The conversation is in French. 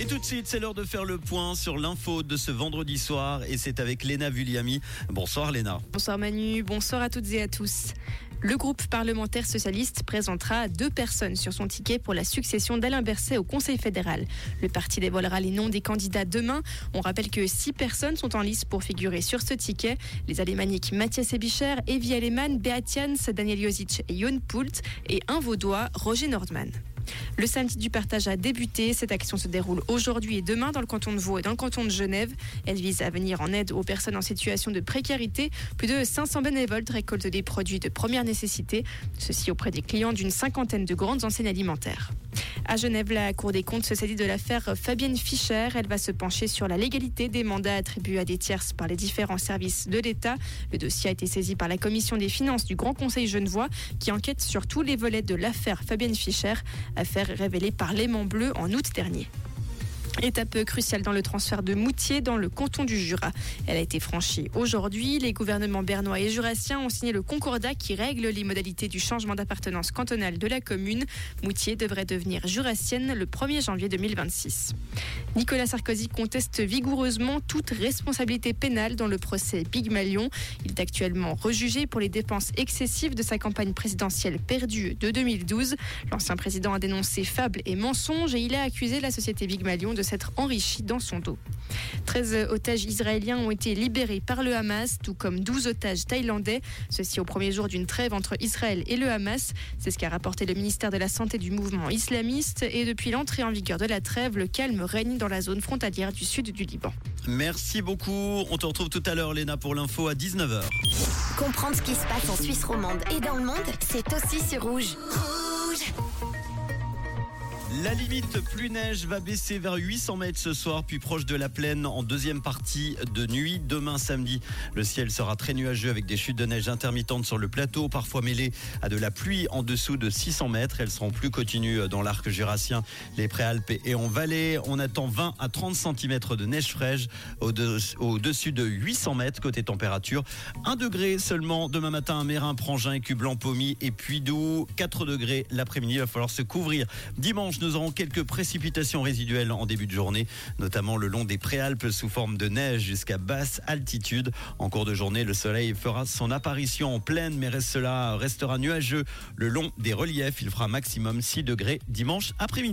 Et tout de suite, c'est l'heure de faire le point sur l'info de ce vendredi soir et c'est avec Léna Vulliamy. Bonsoir Léna. Bonsoir Manu, bonsoir à toutes et à tous. Le groupe parlementaire socialiste présentera 2 personnes sur son ticket pour la succession d'Alain Berset au Conseil fédéral. Le parti dévoilera les noms des candidats demain. On rappelle que 6 personnes sont en lice pour figurer sur ce ticket. Les alémaniques Mathias Ebicher, Evie Lehmann, Daniel Josic et John Poult et un vaudois, Roger Nordmann. Le samedi du partage a débuté. Cette action se déroule aujourd'hui et demain dans le canton de Vaud et dans le canton de Genève. Elle vise à venir en aide aux personnes en situation de précarité. Plus de 500 bénévoles récoltent des produits de première nécessité, ceci auprès des clients d'une 50aine de grandes enseignes alimentaires. À Genève, la Cour des comptes se saisit de l'affaire Fabienne Fischer. Elle va se pencher sur la légalité des mandats attribués à des tierces par les différents services de l'État. Le dossier a été saisi par la Commission des finances du Grand Conseil genevois qui enquête sur tous les volets de l'affaire Fabienne Fischer, affaire révélée par L'Aimant Bleu en août dernier. Étape cruciale dans le transfert de Moutier dans le canton du Jura. Elle a été franchie aujourd'hui. Les gouvernements bernois et jurassiens ont signé le concordat qui règle les modalités du changement d'appartenance cantonale de la commune. Moutier devrait devenir jurassienne le 1er janvier 2026. Nicolas Sarkozy conteste vigoureusement toute responsabilité pénale dans le procès Bigmalion. Il est actuellement rejugé pour les dépenses excessives de sa campagne présidentielle perdue de 2012. L'ancien président a dénoncé fables et mensonges et il a accusé la société Bigmalion de s'être enrichi dans son dos. 13 otages israéliens ont été libérés par le Hamas, tout comme 12 otages thaïlandais, ceci au premier jour d'une trêve entre Israël et le Hamas. C'est ce qu'a rapporté le ministère de la Santé du mouvement islamiste. Et depuis l'entrée en vigueur de la trêve, le calme règne dans la zone frontalière du sud du Liban. Merci beaucoup. On te retrouve tout à l'heure, Léna, pour l'info à 19h. Comprendre ce qui se passe en Suisse romande et dans le monde, c'est aussi sur Rouge. La limite pluie-neige va baisser vers 800 mètres ce soir, puis proche de la plaine en deuxième partie de nuit. Demain samedi, le ciel sera très nuageux avec des chutes de neige intermittentes sur le plateau, parfois mêlées à de la pluie en dessous de 600 mètres. Elles seront plus continues dans l'arc jurassien, les préalpes et en vallée. On attend 20 à 30 cm de neige fraîche au-dessus de 800 mètres. Côté température, 1 degré seulement demain matin à Mérin, Prangin, Écublens, Pommier et Puydou. 4 degrés l'après-midi, il va falloir se couvrir. Dimanche, nous aurons quelques précipitations résiduelles en début de journée, notamment le long des Préalpes sous forme de neige jusqu'à basse altitude. En cours de journée, le soleil fera son apparition en plaine, mais cela restera nuageux le long des reliefs. Il fera maximum 6 degrés dimanche après-midi.